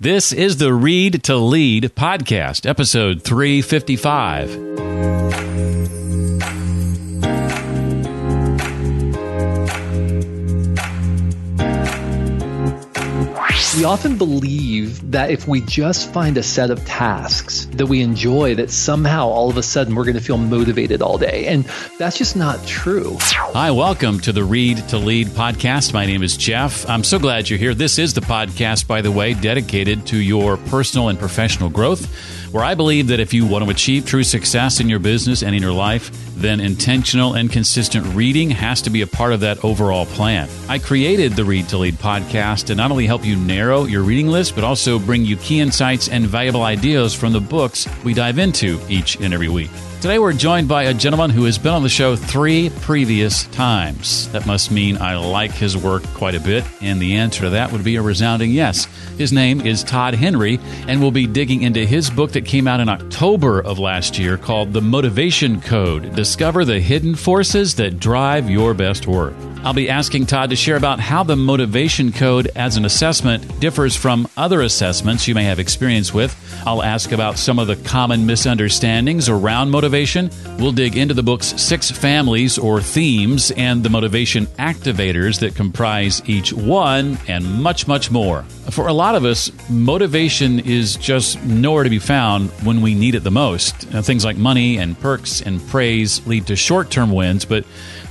This is the Read to Lead podcast, episode 355. We often believe that if we just find a set of tasks that we enjoy, that somehow all of a sudden we're going to feel motivated all day. And that's just not true. Hi, welcome to the Read to Lead podcast. My name is Jeff. I'm so glad you're here. This is the podcast, by the way, dedicated to your personal and professional growth, where I believe that if you want to achieve true success in your business and in your life, then intentional and consistent reading has to be a part of that overall plan. I created the Read to Lead podcast to not only help you narrow your reading list, but also bring you key insights and valuable ideas from the books we dive into each and every week. Today, we're joined by a gentleman who has been on the show 3 previous times. That must mean I like his work quite a bit, and the answer to that would be a resounding yes. His name is Todd Henry, and we'll be digging into his book that came out in October of last year called The Motivation Code: Discover the Hidden Forces That Drive Your Best Work. I'll be asking Todd to share about how the Motivation Code as an assessment differs from other assessments you may have experience with. I'll ask about some of the common misunderstandings around motivation. We'll dig into the book's 6 families or themes and the motivation activators that comprise each one, and much, much more. For a lot of us, motivation is just nowhere to be found when we need it the most. Things like money and perks and praise lead to short-term wins, but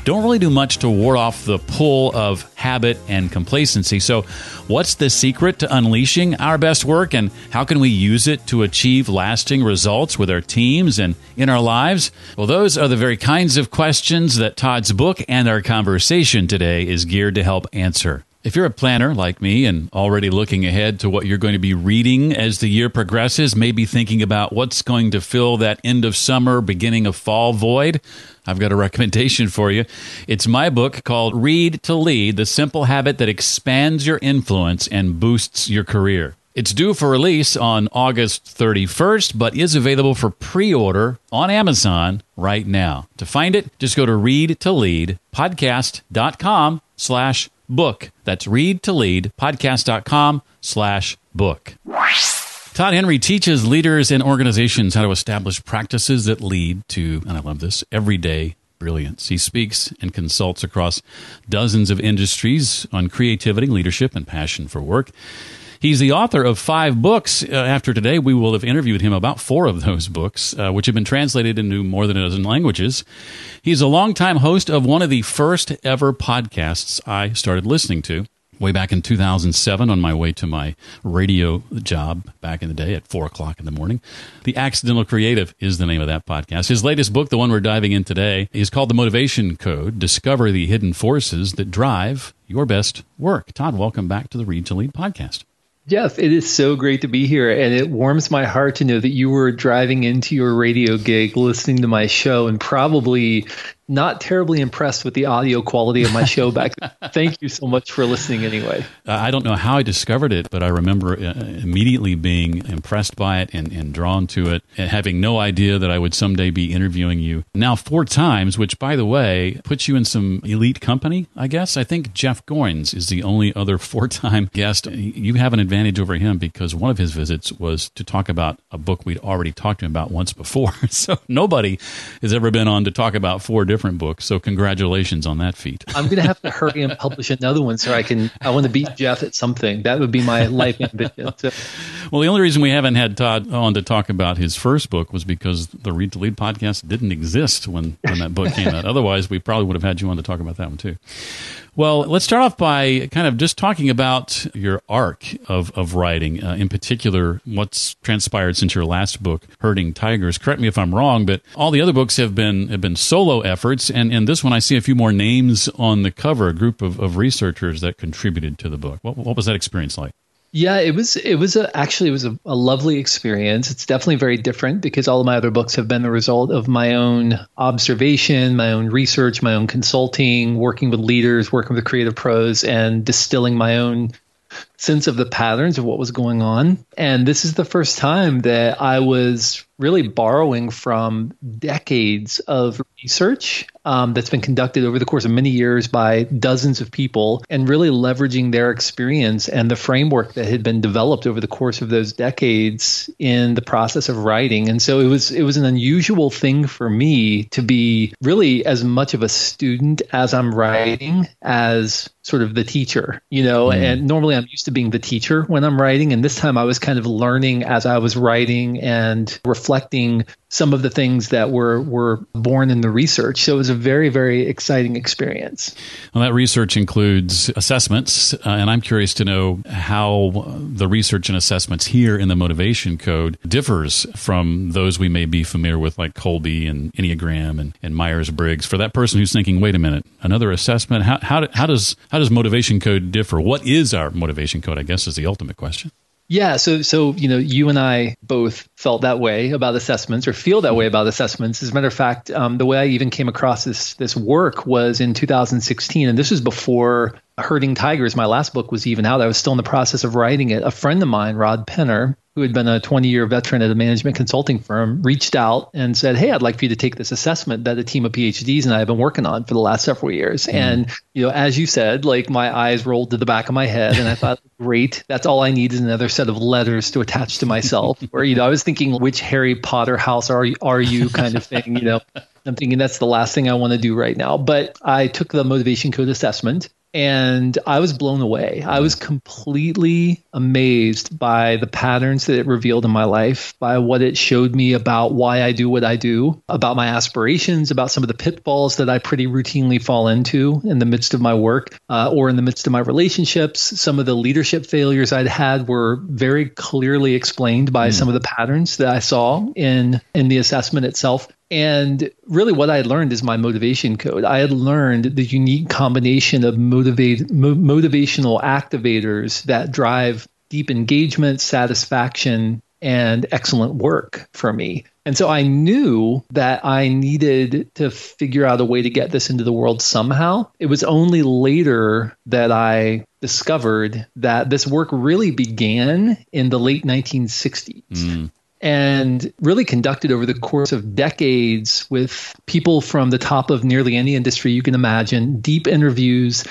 don't really do much to ward off the pull of habit and complacency. So what's the secret to unleashing our best work, and how can we use it to achieve lasting results with our teams and in our lives? Well, those are the very kinds of questions that Todd's book and our conversation today is geared to help answer. If you're a planner like me and already looking ahead to what you're going to be reading as the year progresses, maybe thinking about what's going to fill that end of summer, beginning of fall void, I've got a recommendation for you. It's my book called Read to Lead: The Simple Habit That Expands Your Influence and Boosts Your Career. It's due for release on August 31st, but is available for pre-order on Amazon right now. To find it, just go to readtoleadpodcast.com/book. That's readtoleadpodcast.com/book. Todd Henry teaches leaders and organizations how to establish practices that lead to, and I love this, everyday brilliance. He speaks and consults across dozens of industries on creativity, leadership, and passion for work. He's the author of 5 books. After today, we will have interviewed him about 4 of those books, which have been translated into more than a dozen languages. He's a longtime host of one of the first ever podcasts I started listening to way back in 2007 on my way to my radio job back in the day at 4 o'clock in the morning. The Accidental Creative is the name of that podcast. His latest book, the one we're diving in today, is called The Motivation Code: Discover the Hidden Forces That Drive Your Best Work. Todd, welcome back to the Read to Lead podcast. Jeff, it is so great to be here, and it warms my heart to know that you were driving into your radio gig, listening to my show, and probably not terribly impressed with the audio quality of my show back then. Thank you so much for listening anyway. I don't know how I discovered it, but I remember immediately being impressed by it and drawn to it, and having no idea that I would someday be interviewing you now 4 times, which, by the way, puts you in some elite company, I guess. I think Jeff Goins is the only other 4-time guest. You have an advantage over him because one of his visits was to talk about a book we'd already talked to him about once before. So nobody has ever been on to talk about 4 different books. So congratulations on that feat. I'm going to have to hurry and publish another one so I want to beat Jeff at something. That would be my life ambition. So. Well, the only reason we haven't had Todd on to talk about his first book was because the Read to Lead podcast didn't exist when that book came out. Otherwise, we probably would have had you on to talk about that one too. Well, let's start off by kind of just talking about your arc of writing, in particular, what's transpired since your last book, Herding Tigers. Correct me if I'm wrong, but all the other books have been solo efforts, and this one I see a few more names on the cover, a group of researchers that contributed to the book. What was that experience like? Yeah, it was a lovely experience. It's definitely very different because all of my other books have been the result of my own observation, my own research, my own consulting, working with leaders, working with creative pros, and distilling my own sense of the patterns of what was going on. And this is the first time that I was really borrowing from decades of research that's been conducted over the course of many years by dozens of people, and really leveraging their experience and the framework that had been developed over the course of those decades in the process of writing. And so it was an unusual thing for me to be really as much of a student as I'm writing as sort of the teacher, you know. Mm-hmm. And normally I'm used to being the teacher when I'm writing, and this time I was kind of learning as I was writing and reflecting some of the things that were born in the research. So it was a very, very exciting experience. Well, that research includes assessments, and I'm curious to know how the research and assessments here in the Motivation Code differs from those we may be familiar with, like Colby and Enneagram and Myers-Briggs. For that person who's thinking, wait a minute, another assessment, how does Motivation Code differ? What is our Motivation Code, I guess, is the ultimate question. Yeah. So, you know, you and I both felt that way about assessments, or feel that way about assessments. As a matter of fact, the way I even came across this work was in 2016. And this was before Herding Tigers, my last book, was even out. I was still in the process of writing it. A friend of mine, Rod Penner, who had been a 20-year veteran at a management consulting firm, reached out and said, hey, I'd like for you to take this assessment that a team of PhDs and I have been working on for the last several years. Mm. And, you know, as you said, like, my eyes rolled to the back of my head and I thought, great, that's all I need is another set of letters to attach to myself. Or, you know, I was thinking, which Harry Potter house are you kind of thing, you know. I'm thinking that's the last thing I want to do right now. But I took the Motivation Code assessment. And I was blown away. I was completely amazed by the patterns that it revealed in my life, by what it showed me about why I do what I do, about my aspirations, about some of the pitfalls that I pretty routinely fall into in the midst of my work or in the midst of my relationships. Some of the leadership failures I'd had were very clearly explained by some of the patterns that I saw in the assessment itself. And really what I had learned is my Motivation Code. I had learned the unique combination of motivational activators that drive deep engagement, satisfaction, and excellent work for me. And so I knew that I needed to figure out a way to get this into the world somehow. It was only later that I discovered that this work really began in the late 1960s. Mm. And really conducted over the course of decades with people from the top of nearly any industry you can imagine, deep interviews,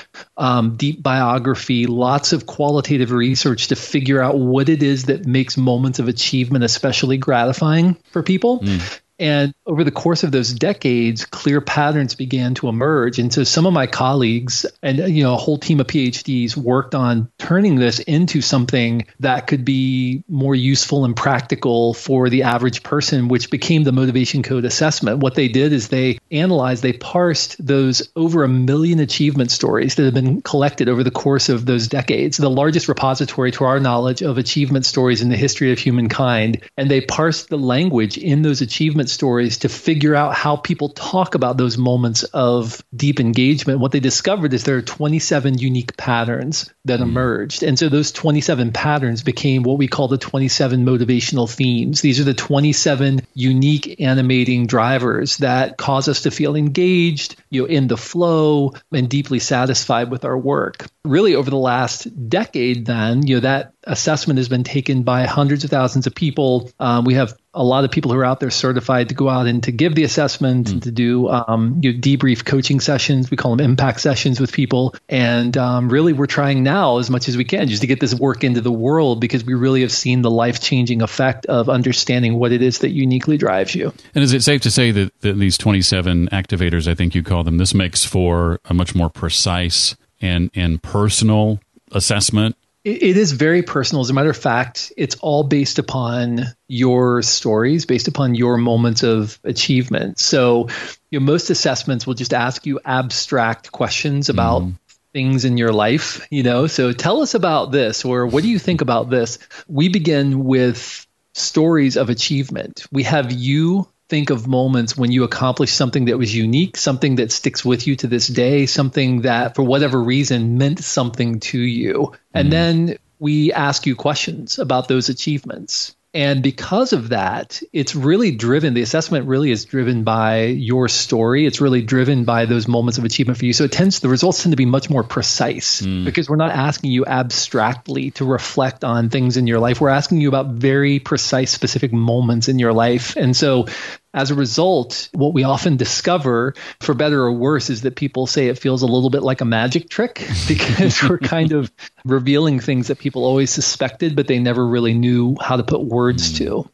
deep biography, lots of qualitative research to figure out what it is that makes moments of achievement especially gratifying for people. Mm. And over the course of those decades, clear patterns began to emerge. And so some of my colleagues and, you know, a whole team of PhDs worked on turning this into something that could be more useful and practical for the average person, which became the Motivation Code assessment. What they did is they analyzed, they parsed those over 1 million achievement stories that have been collected over the course of those decades, the largest repository to our knowledge of achievement stories in the history of humankind. And they parsed the language in those achievement stories to figure out how people talk about those moments of deep engagement. What they discovered is there are 27 unique patterns that emerged. And so those 27 patterns became what we call the 27 motivational themes. These are the 27 unique animating drivers that cause us to feel engaged, you know, in the flow and deeply satisfied with our work. Really, over the last decade, then, you know, that assessment has been taken by hundreds of thousands of people. We have a lot of people who are out there certified to go out and to give the assessment, and to do you know, debrief coaching sessions. We call them impact sessions with people. And really, we're trying now as much as we can just to get this work into the world, because we really have seen the life-changing effect of understanding what it is that uniquely drives you. And is it safe to say that these 27 activators, I think you call them, this makes for a much more precise and personal assessment? It is very personal. As a matter of fact, it's all based upon your stories, based upon your moments of achievement. So, you know, most assessments will just ask you abstract questions about things in your life, you know. So tell us about this, or what do you think about this? We begin with stories of achievement. We have you think of moments when you accomplished something that was unique, something that sticks with you to this day, something that for whatever reason meant something to you. And then we ask you questions about those achievements. And because of that, it's really driven, the assessment really is driven by your story. It's really driven by those moments of achievement for you. So it tends, the results tend to be much more precise because we're not asking you abstractly to reflect on things in your life. We're asking you about very precise, specific moments in your life. And so as a result, what we often discover, for better or worse, is that people say it feels a little bit like a magic trick because we're kind of revealing things that people always suspected, but they never really knew how to put words to.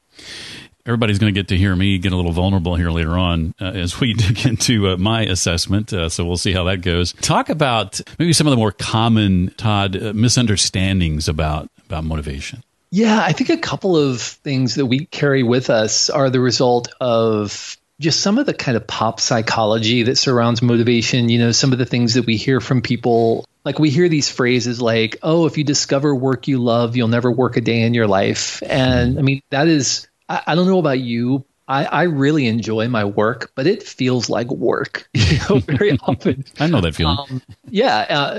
Everybody's going to get to hear me get a little vulnerable here later on as we dig into my assessment. So we'll see how that goes. Talk about maybe some of the more common, Todd, misunderstandings about motivation. Yeah, I think a couple of things that we carry with us are the result of just some of the kind of pop psychology that surrounds motivation. You know, some of the things that we hear from people, like we hear these phrases like, oh, if you discover work you love, you'll never work a day in your life. And I mean, that is, I don't know about you, I really enjoy my work, but it feels like work, you know, very often. I know that feeling.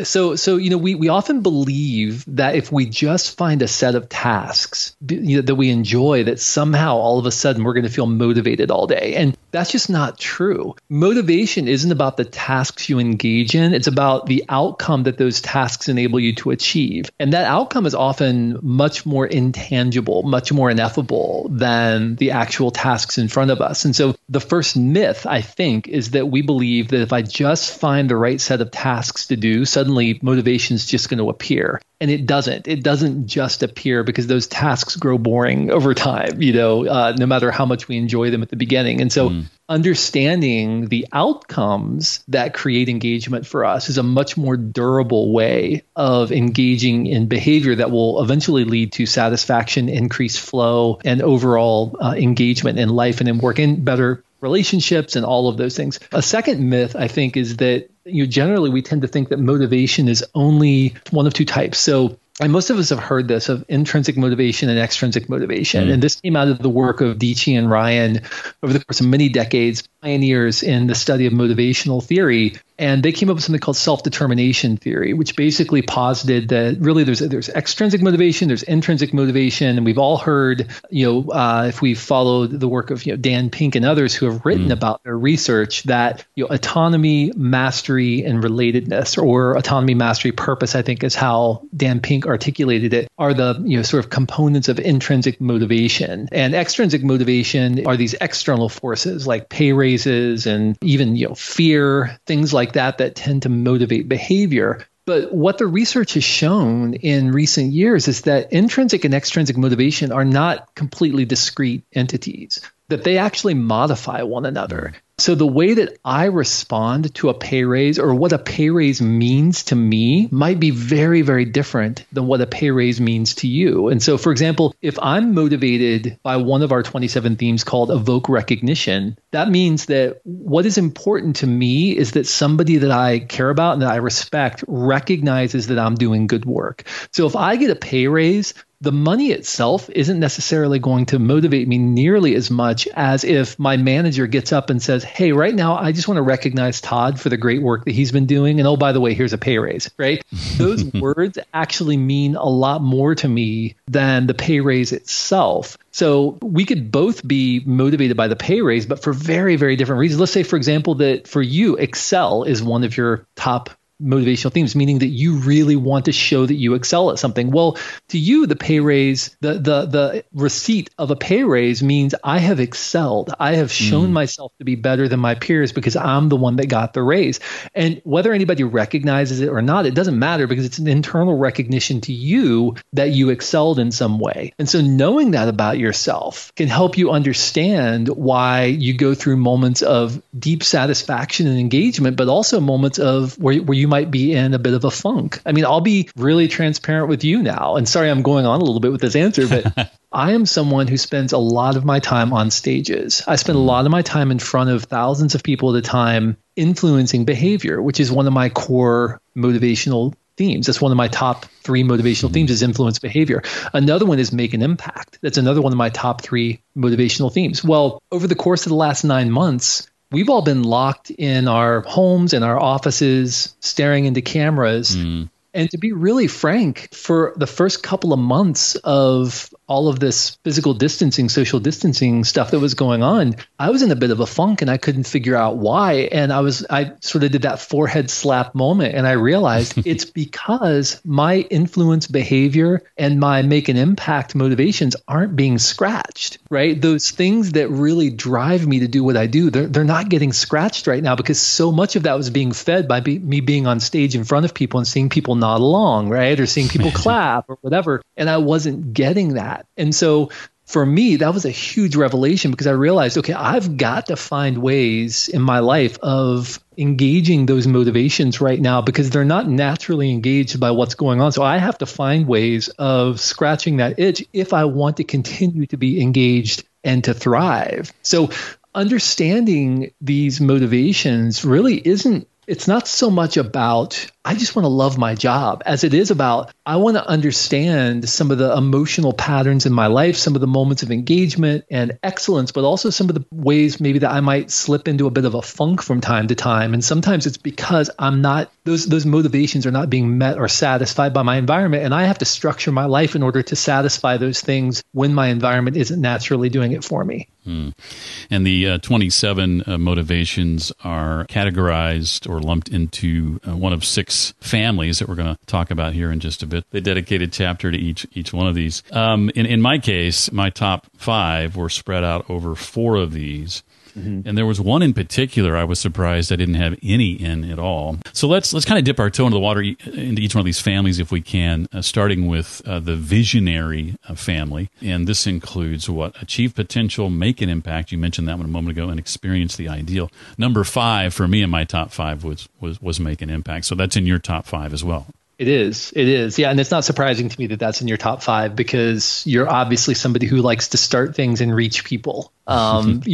So you know, we often believe that if we just find a set of tasks that we enjoy, that somehow all of a sudden we're going to feel motivated all day. And that's just not true. Motivation isn't about the tasks you engage in. It's about the outcome that those tasks enable you to achieve. And that outcome is often much more intangible, much more ineffable than the actual tasks in front of us. And so the first myth, I think, is that we believe that if I just find the right set of tasks to do, suddenly motivation is just going to appear. And it doesn't. It doesn't just appear because those tasks grow boring over time, you know, no matter how much we enjoy them at the beginning. And so understanding the outcomes that create engagement for us is a much more durable way of engaging in behavior that will eventually lead to satisfaction, increased flow, and overall engagement in life and in work and better relationships and all of those things. A second myth, I think, is that generally we tend to think that motivation is only one of two types. So, and most of us have heard this of intrinsic motivation and extrinsic motivation. And this came out of the work of Deci and Ryan over the course of many decades, pioneers in the study of motivational theory. And they came up with something called self-determination theory, which basically posited that really there's extrinsic motivation, there's intrinsic motivation. And we've all heard, if we followed the work of Dan Pink and others who have written about their research, that autonomy, mastery, and relatedness, or autonomy, mastery, purpose, I think is how Dan Pink articulated it, are the sort of components of intrinsic motivation. And extrinsic motivation are these external forces like pay raises and even fear, things like that tend to motivate behavior. But what the research has shown in recent years is that intrinsic and extrinsic motivation are not completely discrete entities, that they actually modify one another. So the way that I respond to a pay raise or what a pay raise means to me might be very, very different than what a pay raise means to you. And so, for example, if I'm motivated by one of our 27 themes called Evoke Recognition, that means that what is important to me is that somebody that I care about and that I respect recognizes that I'm doing good work. So if I get a pay raise, the money itself isn't necessarily going to motivate me nearly as much as if my manager gets up and says, hey, right now, I just want to recognize Todd for the great work that he's been doing. And oh, by the way, here's a pay raise, right? Those words actually mean a lot more to me than the pay raise itself. So we could both be motivated by the pay raise, but for very, very different reasons. Let's say, for example, that for you, Excel is one of your top motivational themes, meaning that you really want to show that you excel at something. Well, to you, the pay raise, the receipt of a pay raise means I have excelled. I have shown myself to be better than my peers because I'm the one that got the raise. And whether anybody recognizes it or not, it doesn't matter because it's an internal recognition to you that you excelled in some way. And so knowing that about yourself can help you understand why you go through moments of deep satisfaction and engagement, but also moments of where you might be in a bit of a funk. I mean, I'll be really transparent with you now. And sorry, I'm going on a little bit with this answer, but I am someone who spends a lot of my time on stages. I spend a lot of my time in front of thousands of people at a time influencing behavior, which is one of my core motivational themes. That's one of my top 3 motivational themes is influence behavior. Another one is make an impact. That's another one of my top 3 motivational themes. Well, over the course of the last 9 months, we've all been locked in our homes and our offices, staring into cameras. And to be really frank, for the first couple of months of all of this physical distancing, social distancing stuff that was going on, I was in a bit of a funk and I couldn't figure out why. And I sort of did that forehead slap moment and I realized it's because my influence behavior and my make an impact motivations aren't being scratched, right? Those things that really drive me to do what I do, they're not getting scratched right now because so much of that was being fed by me being on stage in front of people and seeing people nod along, right? Or seeing people clap or whatever. And I wasn't getting that. And so for me, that was a huge revelation because I realized, okay, I've got to find ways in my life of engaging those motivations right now because they're not naturally engaged by what's going on. So I have to find ways of scratching that itch if I want to continue to be engaged and to thrive. So understanding these motivations really isn't, it's not so much about, I just want to love my job as it is about, I want to understand some of the emotional patterns in my life, some of the moments of engagement and excellence, but also some of the ways maybe that I might slip into a bit of a funk from time to time. And sometimes it's because I'm not, those motivations are not being met or satisfied by my environment. And I have to structure my life in order to satisfy those things when my environment isn't naturally doing it for me. And the 27 motivations are categorized or lumped into one of six families that we're going to talk about here in just a bit. They dedicated chapter to each one of these. In my case, my top five were spread out over four of these. Mm-hmm. And there was one in particular I was surprised I didn't have any in at all. So let's kind of dip our toe into the water into each one of these families if we can, starting with the visionary family. And this includes what? Achieve potential, make an impact. You mentioned that one a moment ago, and experience the ideal. Number five for me in my top five was make an impact. So that's in your top five as well. It is. Yeah. And it's not surprising to me that that's in your top five because you're obviously somebody who likes to start things and reach people, and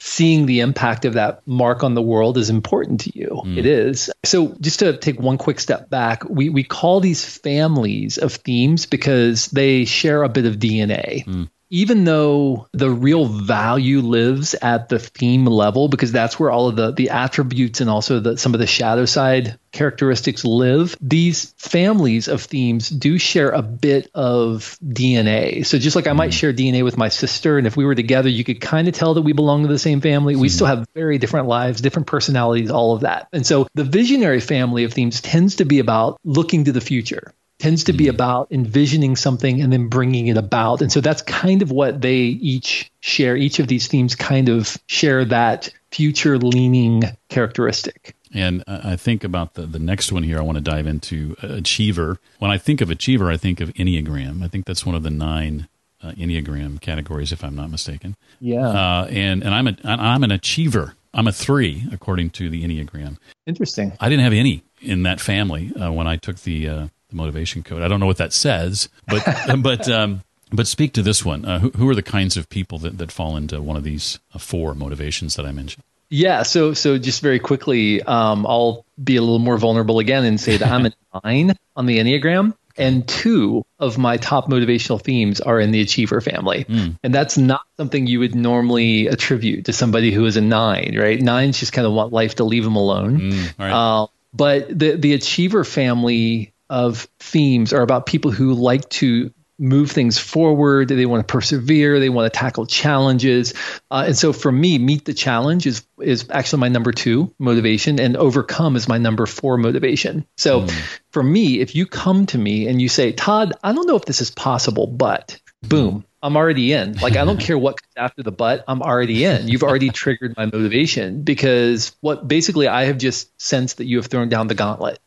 seeing the impact of that mark on the world is important to you. Mm. It is. So just to take one quick step back, we call these families of themes because they share a bit of DNA. Mm. Even though the real value lives at the theme level, because that's where all of the attributes and also some of the shadow side characteristics live, these families of themes do share a bit of DNA. So just like I might share DNA with my sister, and if we were together, you could kind of tell that we belong to the same family. We still have very different lives, different personalities, all of that. And so the visionary family of themes tends to be about looking to the future. Tends to be about envisioning something and then bringing it about. And so that's kind of what they each share. Each of these themes kind of share that future-leaning characteristic. And I think about the next one here I want to dive into, Achiever. When I think of Achiever, I think of Enneagram. I think that's one of the nine Enneagram categories, if I'm not mistaken. Yeah. And I'm an Achiever. I'm a 3, according to the Enneagram. Interesting. I didn't have any in that family when I took the Motivation Code. I don't know what that says, but speak to this one. Who are the kinds of people that fall into one of these four motivations that I mentioned? Yeah. So just very quickly, I'll be a little more vulnerable again and say that I'm a 9 on the Enneagram. And 2 of my top motivational themes are in the Achiever family. Mm. And that's not something you would normally attribute to somebody who is a 9, right? 9s just kind of want life to leave them alone. All right. But the Achiever family of themes are about people who like to move things forward. They want to persevere. They want to tackle challenges. And so for me, meet the challenge is actually my number 2 motivation, and overcome is my number 4 motivation. So for me, if you come to me and you say, Todd, I don't know if this is possible, but boom, I'm already in. Like, I don't care what comes after the but, I'm already in. You've already triggered my motivation because I have just sensed that you have thrown down the gauntlet.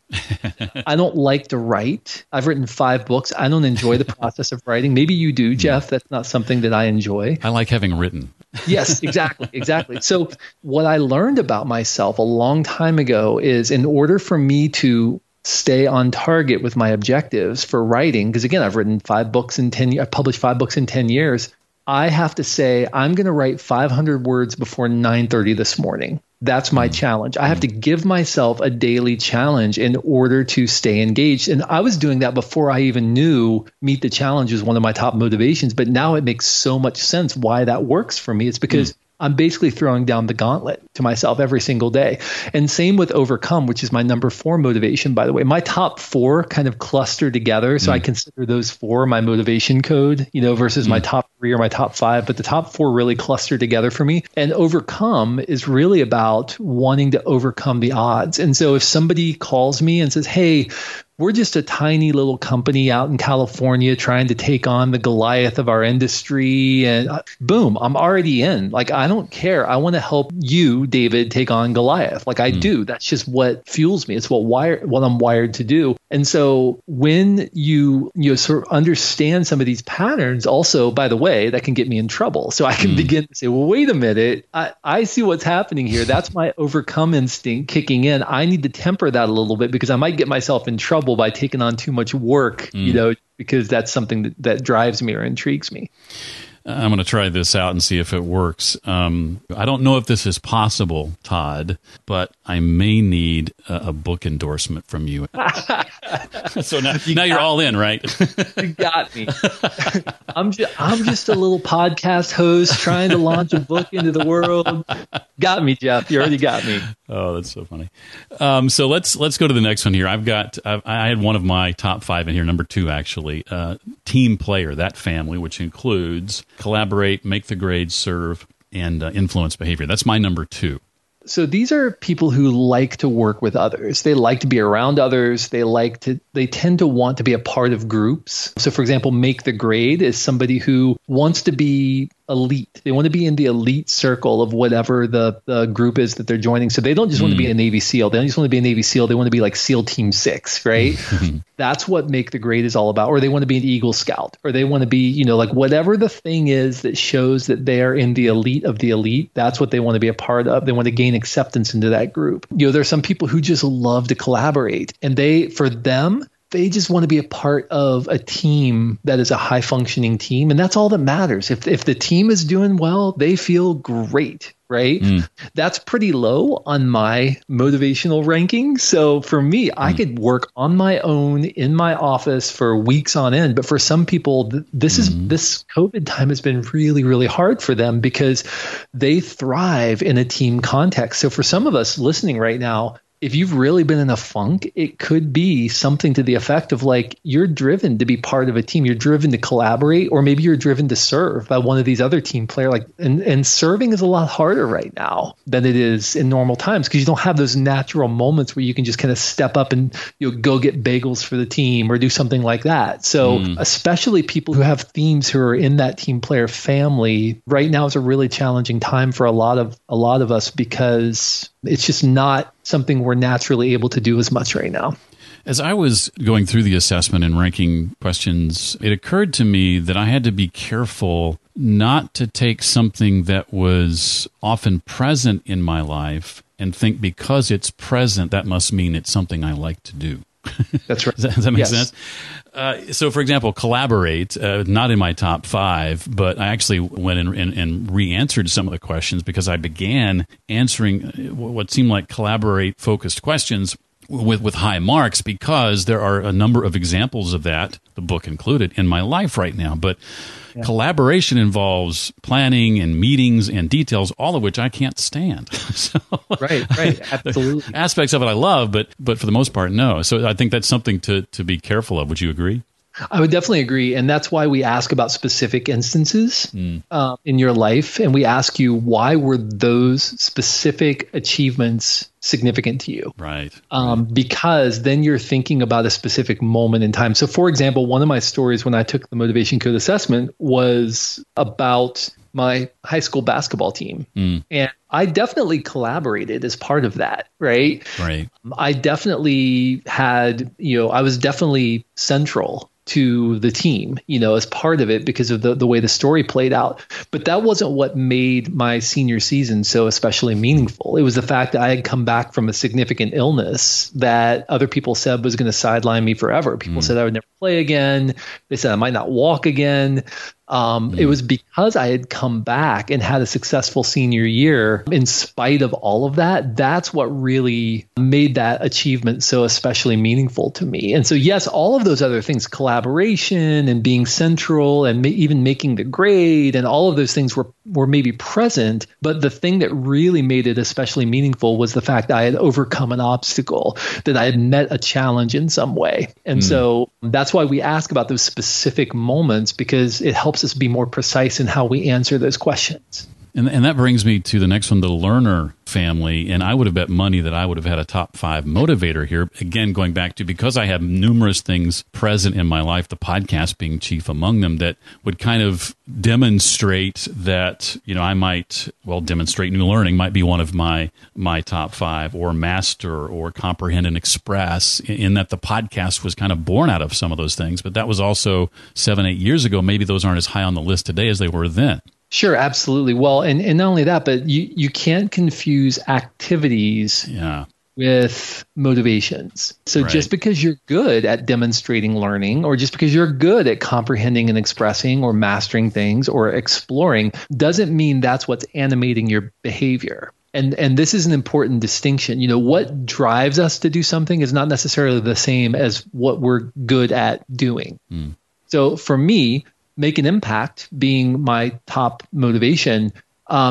I don't like to write. I've written 5 books. I don't enjoy the process of writing. Maybe you do, Jeff. That's not something that I enjoy. I like having written. Yes, exactly. So what I learned about myself a long time ago is in order for me to stay on target with my objectives for writing, because again, I've written 5 books in 10 years, I've published 5 books in 10 years. I have to say, I'm going to write 500 words before 9:30 this morning. That's my challenge. I have to give myself a daily challenge in order to stay engaged. And I was doing that before I even knew Meet the Challenge was one of my top motivations, but now it makes so much sense why that works for me. It's because I'm basically throwing down the gauntlet to myself every single day. And same with overcome, which is my number 4 motivation, by the way. My top 4 kind of cluster together. So I consider those 4 my motivation code, you know, versus my top 3 or my top 5. But the top 4 really cluster together for me. And overcome is really about wanting to overcome the odds. And so if somebody calls me and says, hey, we're just a tiny little company out in California trying to take on the Goliath of our industry. And boom, I'm already in. Like, I don't care. I want to help you, David, take on Goliath. Like I do. That's just what fuels me. It's what I'm wired to do. And so when you sort of understand some of these patterns, also, by the way, that can get me in trouble. So I can begin to say, well, wait a minute. I see what's happening here. That's my overcome instinct kicking in. I need to temper that a little bit because I might get myself in trouble by taking on too much work, you know, because that's something that drives me or intrigues me. I'm going to try this out and see if it works. I don't know if this is possible, Todd, but I may need a book endorsement from you. So now you're all in, right? You got me. I'm just a little podcast host trying to launch a book into the world. Got me, Jeff. You already got me. Oh, that's so funny. So let's go to the next one here. I had one of my top 5 in here, number 2 actually. Team player, that family, which includes collaborate, make the grade, serve, and influence behavior. That's my number 2. So these are people who like to work with others. They like to be around others. They tend to want to be a part of groups. So for example, make the grade is somebody who wants to be elite. They want to be in the elite circle of whatever the group is that they're joining. So they don't just want to be a Navy SEAL. They don't just want to be a Navy SEAL. They want to be like SEAL Team 6, right? That's what make the grade is all about. Or they want to be an Eagle Scout, or they want to be, you know, like whatever the thing is that shows that they are in the elite of the elite. That's what they want to be a part of. They want to gain acceptance into that group. You know, there's some people who just love to collaborate, and for them, they just want to be a part of a team that is a high functioning team. And that's all that matters. If the team is doing well, they feel great, right? That's pretty low on my motivational ranking. So for me, I could work on my own in my office for weeks on end. But for some people, this COVID time has been really, really hard for them because they thrive in a team context. So for some of us listening right now, if you've really been in a funk, it could be something to the effect of like, you're driven to be part of a team. You're driven to collaborate, or maybe you're driven to serve by one of these other team player. Like, and serving is a lot harder right now than it is in normal times because you don't have those natural moments where you can just kind of step up and, you know, go get bagels for the team or do something like that. So especially people who have themes who are in that team player family right now is a really challenging time for a lot of us because it's just not something we're naturally able to do as much right now. As I was going through the assessment and ranking questions, it occurred to me that I had to be careful not to take something that was often present in my life and think because it's present, that must mean it's something I like to do. That's right. Does that make sense? So, for example, collaborate, not in my top 5, but I actually went and re-answered some of the questions because I began answering what seemed like collaborate-focused questions with high marks because there are a number of examples of that, the book included, in my life right now. But collaboration involves planning and meetings and details, all of which I can't stand. So, right, absolutely. Aspects of it I love, but for the most part, no. So I think that's something to be careful of. Would you agree? I would definitely agree. And that's why we ask about specific instances in your life. And we ask you, why were those specific achievements significant to you? Right. Because then you're thinking about a specific moment in time. So for example, one of my stories when I took the Motivation Code assessment was about my high school basketball team. And I definitely collaborated as part of that, right? Right. I definitely had, you know, I was definitely central to the team, you know, as part of it because of the way the story played out. But that wasn't what made my senior season so especially meaningful. It was the fact that I had come back from a significant illness that other people said was going to sideline me forever. People said I would never play again. They said I might not walk again. It was because I had come back and had a successful senior year in spite of all of that. That's what really made that achievement so especially meaningful to me. And so, yes, all of those other things, collaboration and being central and even making the grade and all of those things were maybe present. But the thing that really made it especially meaningful was the fact that I had overcome an obstacle, that I had met a challenge in some way. And so that's why we ask about those specific moments, because it helps us be more precise in how we answer those questions. And that brings me to the next one, the learner family. And I would have bet money that I would have had a top five motivator here. Again, going back to, because I have numerous things present in my life, the podcast being chief among them, that would kind of demonstrate that, you know, I might, well, demonstrate new learning might be one of my top five, or master, or comprehend and express, in that the podcast was kind of born out of some of those things. But that was also 7-8 years ago. Maybe those aren't as high on the list today as they were then. Sure, absolutely. Well, and not only that, but you can't confuse activities with motivations. So just because you're good at demonstrating learning, or just because you're good at comprehending and expressing, or mastering things, or exploring, doesn't mean that's what's animating your behavior. And this is an important distinction. You know, what drives us to do something is not necessarily the same as what we're good at doing. Mm. So for me, make an impact being my top motivation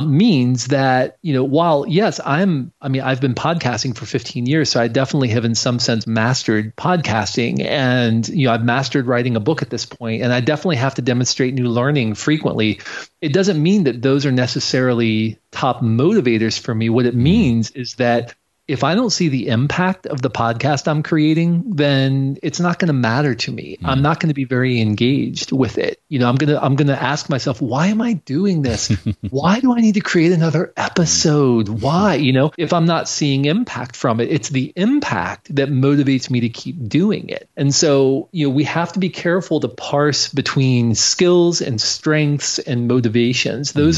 means that, you know, while, yes, I've been podcasting for 15 years, so I definitely have in some sense mastered podcasting, and, you know, I've mastered writing a book at this point, and I definitely have to demonstrate new learning frequently. It doesn't mean that those are necessarily top motivators for me. What it means is that if I don't see the impact of the podcast I'm creating, then it's not going to matter to me. Mm. I'm not going to be very engaged with it. You know, I'm going to ask myself, why am I doing this? Why do I need to create another episode? Why? You know, if I'm not seeing impact from it, it's the impact that motivates me to keep doing it. And so, you know, we have to be careful to parse between skills and strengths and motivations. Those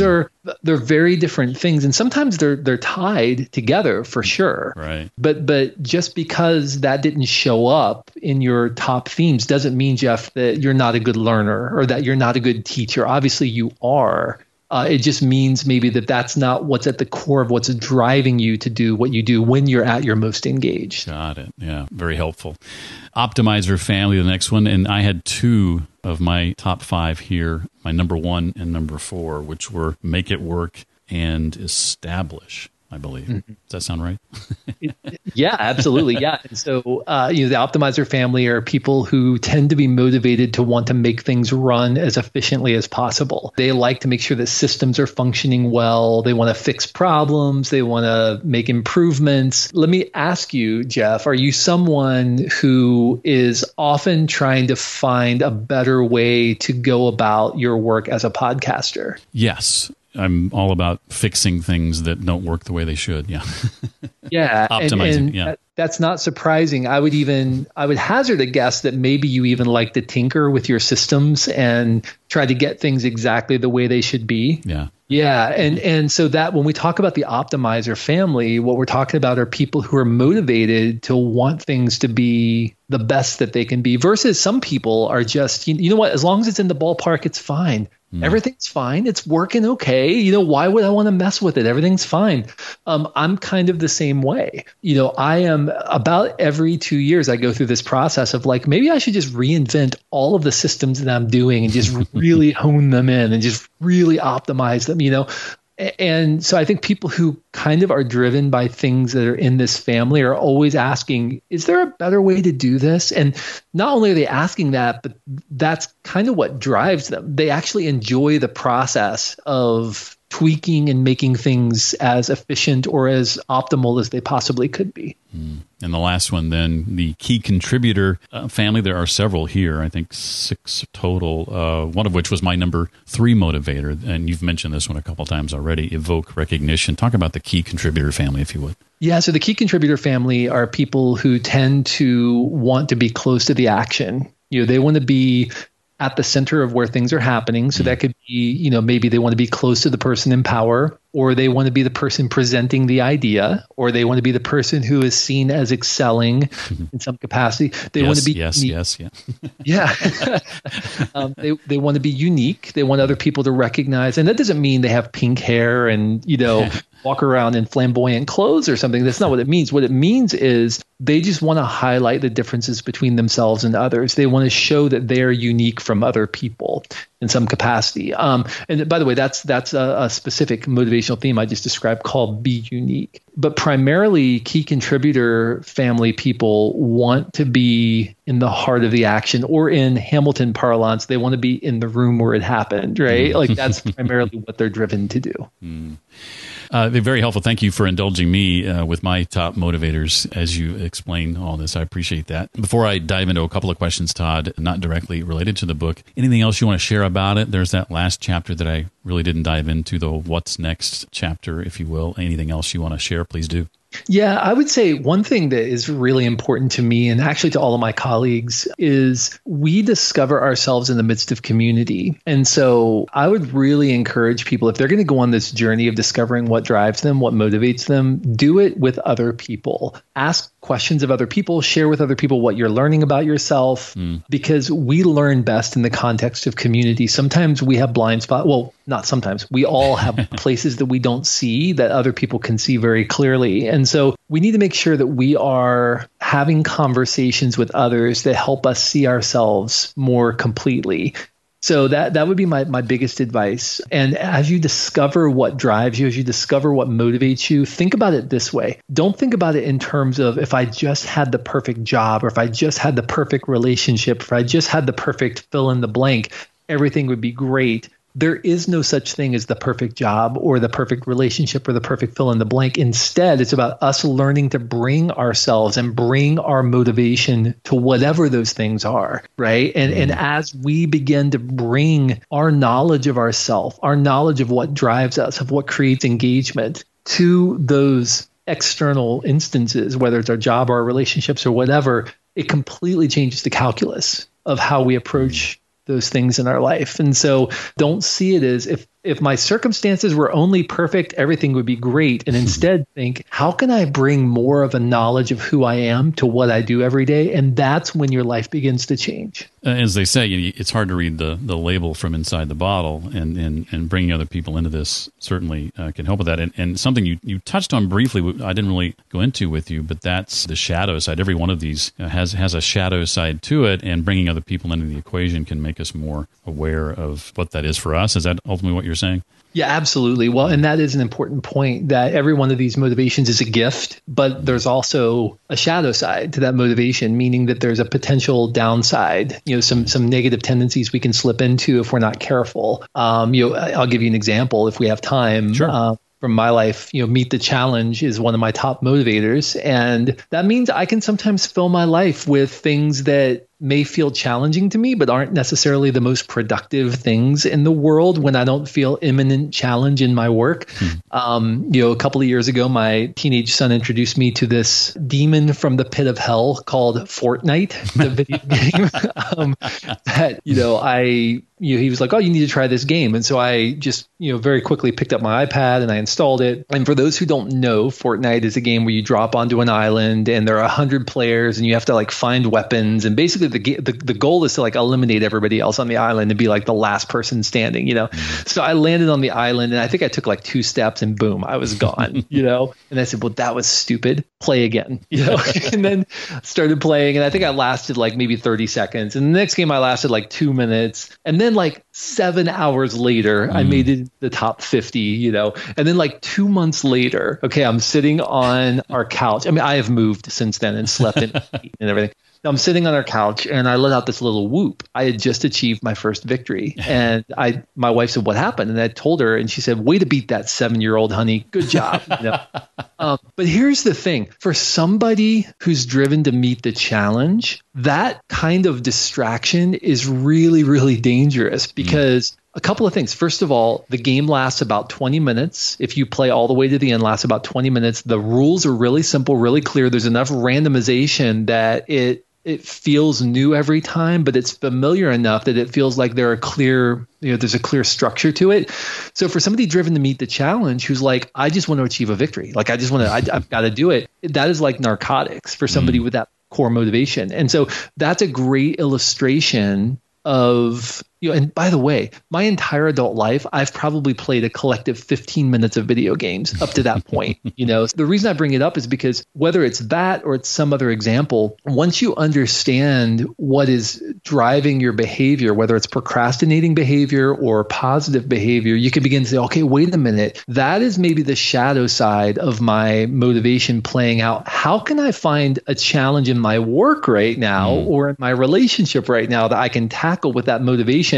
they're very different things, and sometimes they're tied together for sure. Right. But just because that didn't show up in your top themes doesn't mean, Jeff, that you're not a good learner or that you're not a good teacher. Obviously, you are. It just means maybe that that's not what's at the core of what's driving you to do what you do when you're at your most engaged. Got it. Yeah. Very helpful. Optimizer family, the next one. And I had two of my top five here, my number one and number four, which were make it work and establish. I believe. Mm-hmm. Does that sound right? Yeah, absolutely. Yeah. And so, you know, the optimizer family are people who tend to be motivated to want to make things run as efficiently as possible. They like to make sure that systems are functioning well. They want to fix problems. They want to make improvements. Let me ask you, Jeff, are you someone who is often trying to find a better way to go about your work as a podcaster? Yes. I'm all about fixing things that don't work the way they should. Yeah. Yeah. Optimizing. And that's not surprising. I would hazard a guess that maybe you even like to tinker with your systems and try to get things exactly the way they should be. Yeah. Yeah. And so that when we talk about the optimizer family, what we're talking about are people who are motivated to want things to be the best that they can be, versus some people are just, you know what, as long as it's in the ballpark, it's fine. Everything's fine. It's working okay. You know, why would I want to mess with it? Everything's fine. I'm kind of the same way. You know, I am about every 2 years I go through this process of like, maybe I should just reinvent all of the systems that I'm doing and just really hone them in and just really optimize them, you know? And so I think people who kind of are driven by things that are in this family are always asking, is there a better way to do this? And not only are they asking that, but that's kind of what drives them. They actually enjoy the process of tweaking and making things as efficient or as optimal as they possibly could be. And the last one, then, the key contributor family. There are several here, I think 6 total, one of which was my number 3 motivator. And you've mentioned this one a couple of times already, evoke recognition. Talk about the key contributor family, if you would. Yeah, so the key contributor family are people who tend to want to be close to the action. You know, they want to be at the center of where things are happening. So that could be, you know, maybe they want to be close to the person in power, or they want to be the person presenting the idea, or they want to be the person who is seen as excelling in some capacity. They want to be they want to be unique. They want other people to recognize. And that doesn't mean they have pink hair and, you know, walk around in flamboyant clothes or something. That's not what it means. What it means is they just want to highlight the differences between themselves and others. They want to show that they're unique from other people in some capacity. And by the way, that's a specific motivational theme I just described called Be Unique. But primarily, key contributor family people want to be in the heart of the action, or in Hamilton parlance, they want to be in the room where it happened, right? Like that's primarily what they're driven to do. Mm. They're very helpful. Thank you for indulging me with my top motivators as you explain all this. I appreciate that. Before I dive into a couple of questions, Todd, not directly related to the book, anything else you want to share about it? There's that last chapter that I really didn't dive into, the what's next chapter, if you will. Anything else you want to share, please do. Yeah, I would say one thing that is really important to me, and actually to all of my colleagues, is we discover ourselves in the midst of community. And so I would really encourage people, if they're going to go on this journey of discovering what drives them, what motivates them, do it with other people. Ask questions of other people, share with other people what you're learning about yourself, because we learn best in the context of community. Sometimes we have blind spots. Well, not sometimes. We all have places that we don't see that other people can see very clearly. And so we need to make sure that we are having conversations with others that help us see ourselves more completely. So that would be my biggest advice. And as you discover what drives you, as you discover what motivates you, think about it this way. Don't think about it in terms of if I just had the perfect job, or if I just had the perfect relationship, if I just had the perfect fill in the blank, everything would be great. There is no such thing as the perfect job or the perfect relationship or the perfect fill in the blank. Instead, it's about us learning to bring ourselves and bring our motivation to whatever those things are, right? And as we begin to bring our knowledge of ourselves, our knowledge of what drives us, of what creates engagement to those external instances, whether it's our job or our relationships or whatever, it completely changes the calculus of how we approach those things in our life. And so don't see it as if my circumstances were only perfect, everything would be great. And instead think, how can I bring more of a knowledge of who I am to what I do every day? And that's when your life begins to change. As they say, it's hard to read the label from inside the bottle, and bringing other people into this certainly can help with that. And something you touched on briefly, I didn't really go into with you, but that's the shadow side. Every one of these has a shadow side to it, and bringing other people into the equation can make us more aware of what that is for us. Is that ultimately what you're saying? Yeah, absolutely. Well, and that is an important point, that every one of these motivations is a gift, but there's also a shadow side to that motivation, meaning that there's a potential downside, you know, some negative tendencies we can slip into if we're not careful. I'll give you an example if we have time. Sure. From my life, Meet the Challenge is one of my top motivators. And that means I can sometimes fill my life with things that may feel challenging to me, but aren't necessarily the most productive things in the world when I don't feel imminent challenge in my work. A couple of years ago, my teenage son introduced me to this demon from the pit of hell called Fortnite, the video game. He was like, oh, you need to try this game. And so I just, very quickly picked up my iPad and I installed it. And for those who don't know, Fortnite is a game where you drop onto an island and there are 100 players and you have to find weapons. And basically the goal is to eliminate everybody else on the island and be the last person standing, So I landed on the island and I think I took 2 steps and boom, I was gone, And I said, well, that was stupid. Play again, And then started playing and I think I lasted maybe 30 seconds. And the next game I lasted 2 minutes. And then 7 hours later, I made it the top 50, and then 2 months later, I'm sitting on our couch. I mean, I have moved since then and slept in and everything. Now I'm sitting on our couch and I let out this little whoop. I had just achieved my first victory. And my wife said, what happened? And I told her, and she said, way to beat that 7-year-old, honey. Good job. But here's the thing, for somebody who's driven to meet the challenge, that kind of distraction is really, really dangerous because a couple of things. First of all, the game lasts about 20 minutes. If you play all the way to the end, lasts about 20 minutes. The rules are really simple, really clear. There's enough randomization that it it feels new every time, but it's familiar enough that it feels like there are clear, you know, there's a clear structure to it. So for somebody driven to meet the challenge, who's like, I just want to achieve a victory. Like, I just want to, I've got to do it. That is like narcotics for somebody with that core motivation. And so that's a great illustration of, you know, and by the way, my entire adult life, I've probably played a collective 15 minutes of video games up to that point. You know, so the reason I bring it up is because whether it's that or it's some other example, once you understand what is driving your behavior, whether it's procrastinating behavior or positive behavior, you can begin to say, okay, wait a minute. That is maybe the shadow side of my motivation playing out. How can I find a challenge in my work right now or in my relationship right now that I can tackle with that motivation,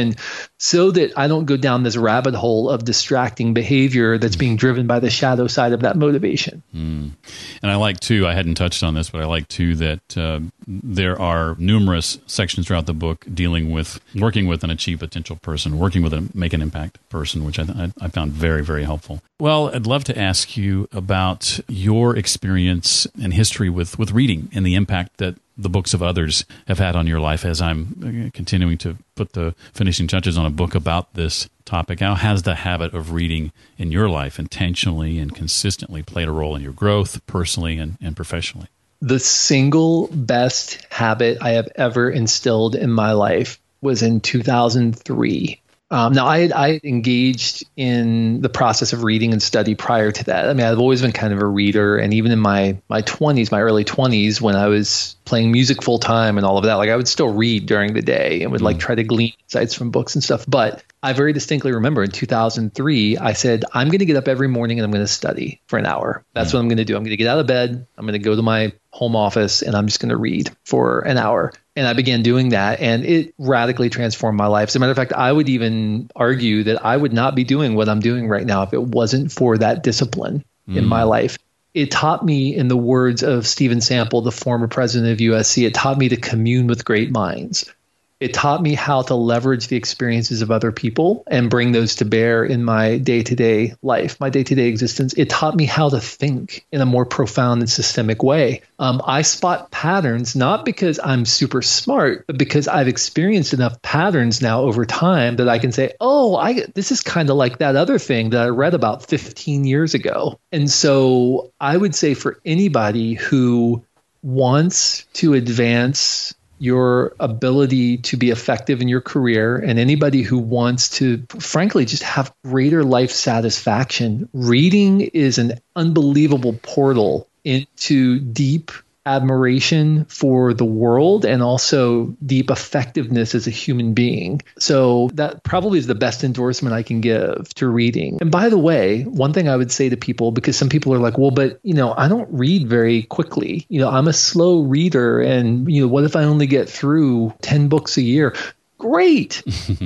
so that I don't go down this rabbit hole of distracting behavior that's being driven by the shadow side of that motivation. And I like too, I hadn't touched on this, but I like too that there are numerous sections throughout the book dealing with working with an achieve potential person, working with a make an impact person, which I found very, very helpful. Well, I'd love to ask you about your experience and history with reading and the impact that the books of others have had on your life as I'm continuing to put the finishing touches on a book about this topic. How has the habit of reading in your life intentionally and consistently played a role in your growth personally and professionally? The single best habit I have ever instilled in my life was in 2003. Now, I had engaged in the process of reading and study prior to that. I mean, I've always been kind of a reader. And even in my 20s, my early 20s, when I was playing music full time and all of that, like I would still read during the day and would like try to glean insights from books and stuff. But I very distinctly remember in 2003, I said, I'm going to get up every morning and I'm going to study for an hour. That's what I'm going to do. I'm going to get out of bed. I'm going to go to my home office and I'm just going to read for an hour. And I began doing that, and it radically transformed my life. As a matter of fact, I would even argue that I would not be doing what I'm doing right now if it wasn't for that discipline in my life. It taught me, in the words of Stephen Sample, the former president of USC, it taught me to commune with great minds. It taught me how to leverage the experiences of other people and bring those to bear in my day-to-day life, my day-to-day existence. It taught me how to think in a more profound and systemic way. I spot patterns not because I'm super smart, but because I've experienced enough patterns now over time that I can say, oh, this is kind of like that other thing that I read about 15 years ago. And so I would say for anybody who wants to advance your ability to be effective in your career, and anybody who wants to, frankly, just have greater life satisfaction, reading is an unbelievable portal into deep admiration for the world and also deep effectiveness as a human being. So that probably is the best endorsement I can give to reading. And by the way, one thing I would say to people, because some people are like, well, but, you know, I don't read very quickly. You know, I'm a slow reader. And, you know, what if I only get through 10 books a year? Great.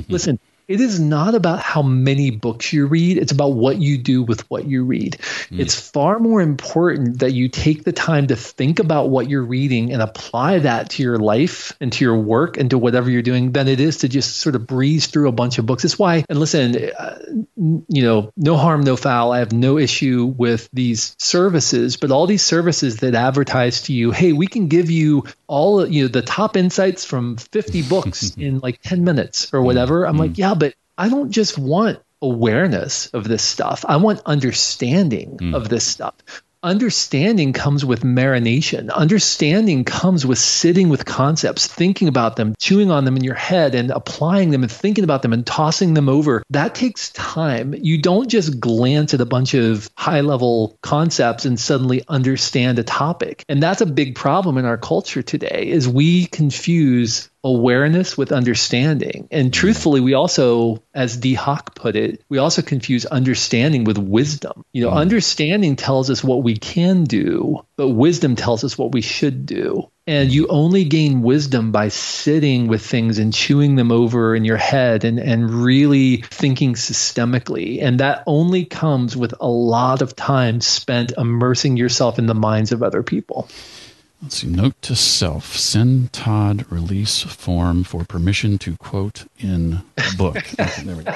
Listen. It is not about how many books you read. It's about what you do with what you read. It's far more important that you take the time to think about what you're reading and apply that to your life and to your work and to whatever you're doing than it is to just sort of breeze through a bunch of books. It's why, and listen, you know, no harm, no foul. I have no issue with these services, but all these services that advertise to you, hey, we can give you all, you know, the top insights from 50 books in like 10 minutes or whatever. I'm like, yeah, but I don't just want awareness of this stuff. I want understanding of this stuff. Understanding comes with marination. Understanding comes with sitting with concepts, thinking about them, chewing on them in your head and applying them and thinking about them and tossing them over. That takes time. You don't just glance at a bunch of high-level concepts and suddenly understand a topic. And that's a big problem in our culture today, is we confuse awareness with understanding. And truthfully, we also, as D. Hock put it, we also confuse understanding with wisdom. You know, understanding tells us what we can do, but wisdom tells us what we should do. And you only gain wisdom by sitting with things and chewing them over in your head and really thinking systemically. And that only comes with a lot of time spent immersing yourself in the minds of other people. Let's see. Note to self, send Todd release form for permission to quote in book. Okay, there we go.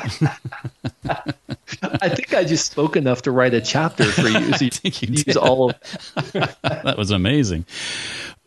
I think I just spoke enough to write a chapter for you. So you, I think you did. Use all of that. That was amazing.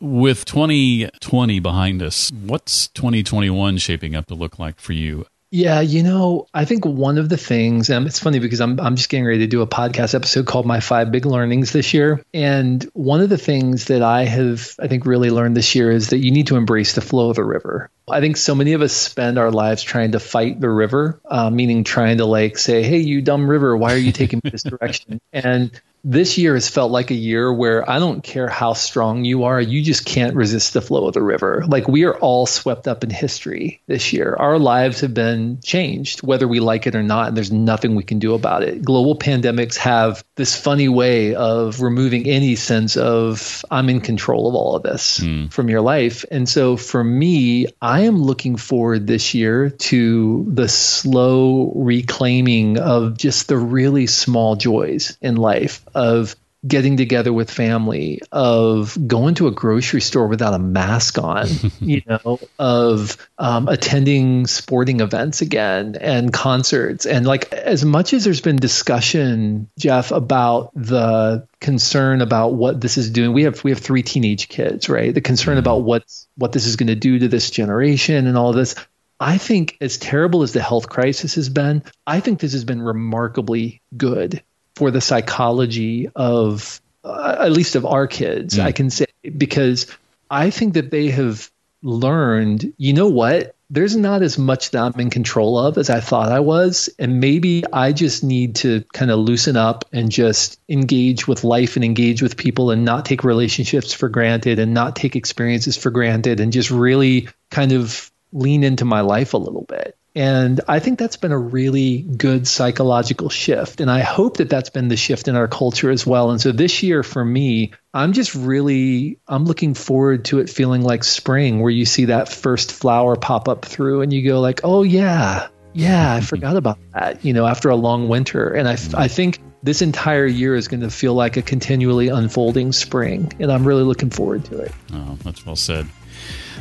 With 20, 2020 behind us, what's 2021 shaping up to look like for you? Yeah, you know, I think one of the things, and it's funny because I'm just getting ready to do a podcast episode called My 5 Big Learnings this year. And one of the things that I think really learned this year is that you need to embrace the flow of a river. I think so many of us spend our lives trying to fight the river, meaning trying to like say, hey, you dumb river, why are you taking me this direction? And this year has felt like a year where I don't care how strong you are, you just can't resist the flow of the river. Like we are all swept up in history this year. Our lives have been changed, whether we like it or not, and there's nothing we can do about it. Global pandemics have this funny way of removing any sense of I'm in control of all of this from your life. And so for me, I am looking forward this year to the slow reclaiming of just the really small joys in life, of getting together with family, of going to a grocery store without a mask on, you know, of attending sporting events again and concerts. And like, as much as there's been discussion, Jeff, about the concern about what this is doing, we have 3 teenage kids, right? The concern about what this is going to do to this generation and all of this. I think as terrible as the health crisis has been, I think this has been remarkably good for the psychology of, at least of our kids, I can say, because I think that they have learned, you know what, there's not as much that I'm in control of as I thought I was. And maybe I just need to kind of loosen up and just engage with life and engage with people and not take relationships for granted and not take experiences for granted and just really kind of lean into my life a little bit. And I think that's been a really good psychological shift. And I hope that that's been the shift in our culture as well. And so this year for me, I'm looking forward to it feeling like spring, where you see that first flower pop up through and you go like, oh yeah, I forgot about that, you know, after a long winter. And I think this entire year is going to feel like a continually unfolding spring. And I'm really looking forward to it. Oh, that's well said.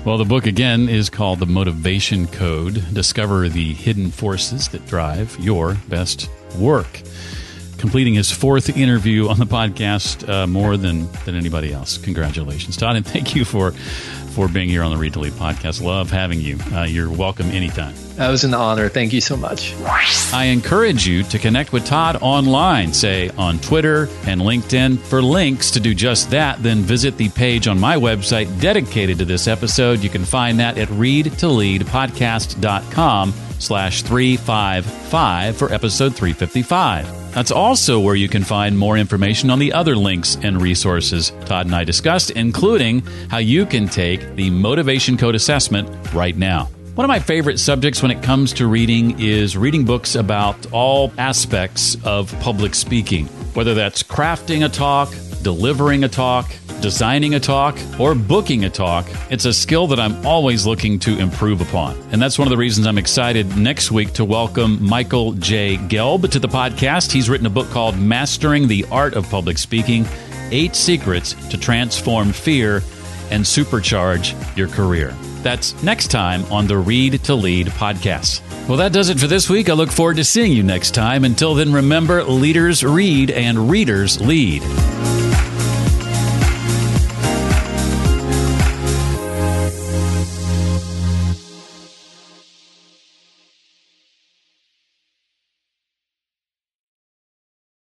Well, the book, again, is called The Motivation Code. Discover the hidden forces that drive your best work. Completing his 4th interview on the podcast, more than anybody else. Congratulations, Todd, and thank you for being here on the Read to Lead podcast. Love having you. You're welcome anytime. That was an honor. Thank you so much. I encourage you to connect with Todd online, say on Twitter and LinkedIn. For links to do just that, then visit the page on my website dedicated to this episode. You can find that at readtoleadpodcast.com/355 for episode 355. That's also where you can find more information on the other links and resources Todd and I discussed, including how you can take the Motivation Code assessment right now. One of my favorite subjects when it comes to reading is reading books about all aspects of public speaking, whether that's crafting a talk, delivering a talk, designing a talk, or booking a talk. It's a skill that I'm always looking to improve upon. And that's one of the reasons I'm excited next week to welcome Michael J. Gelb to the podcast. He's written a book called Mastering the Art of Public Speaking, 8 Secrets to Transform Fear and Supercharge Your Career. That's next time on the Read to Lead podcast. Well, that does it for this week. I look forward to seeing you next time. Until then, remember, leaders read and readers lead.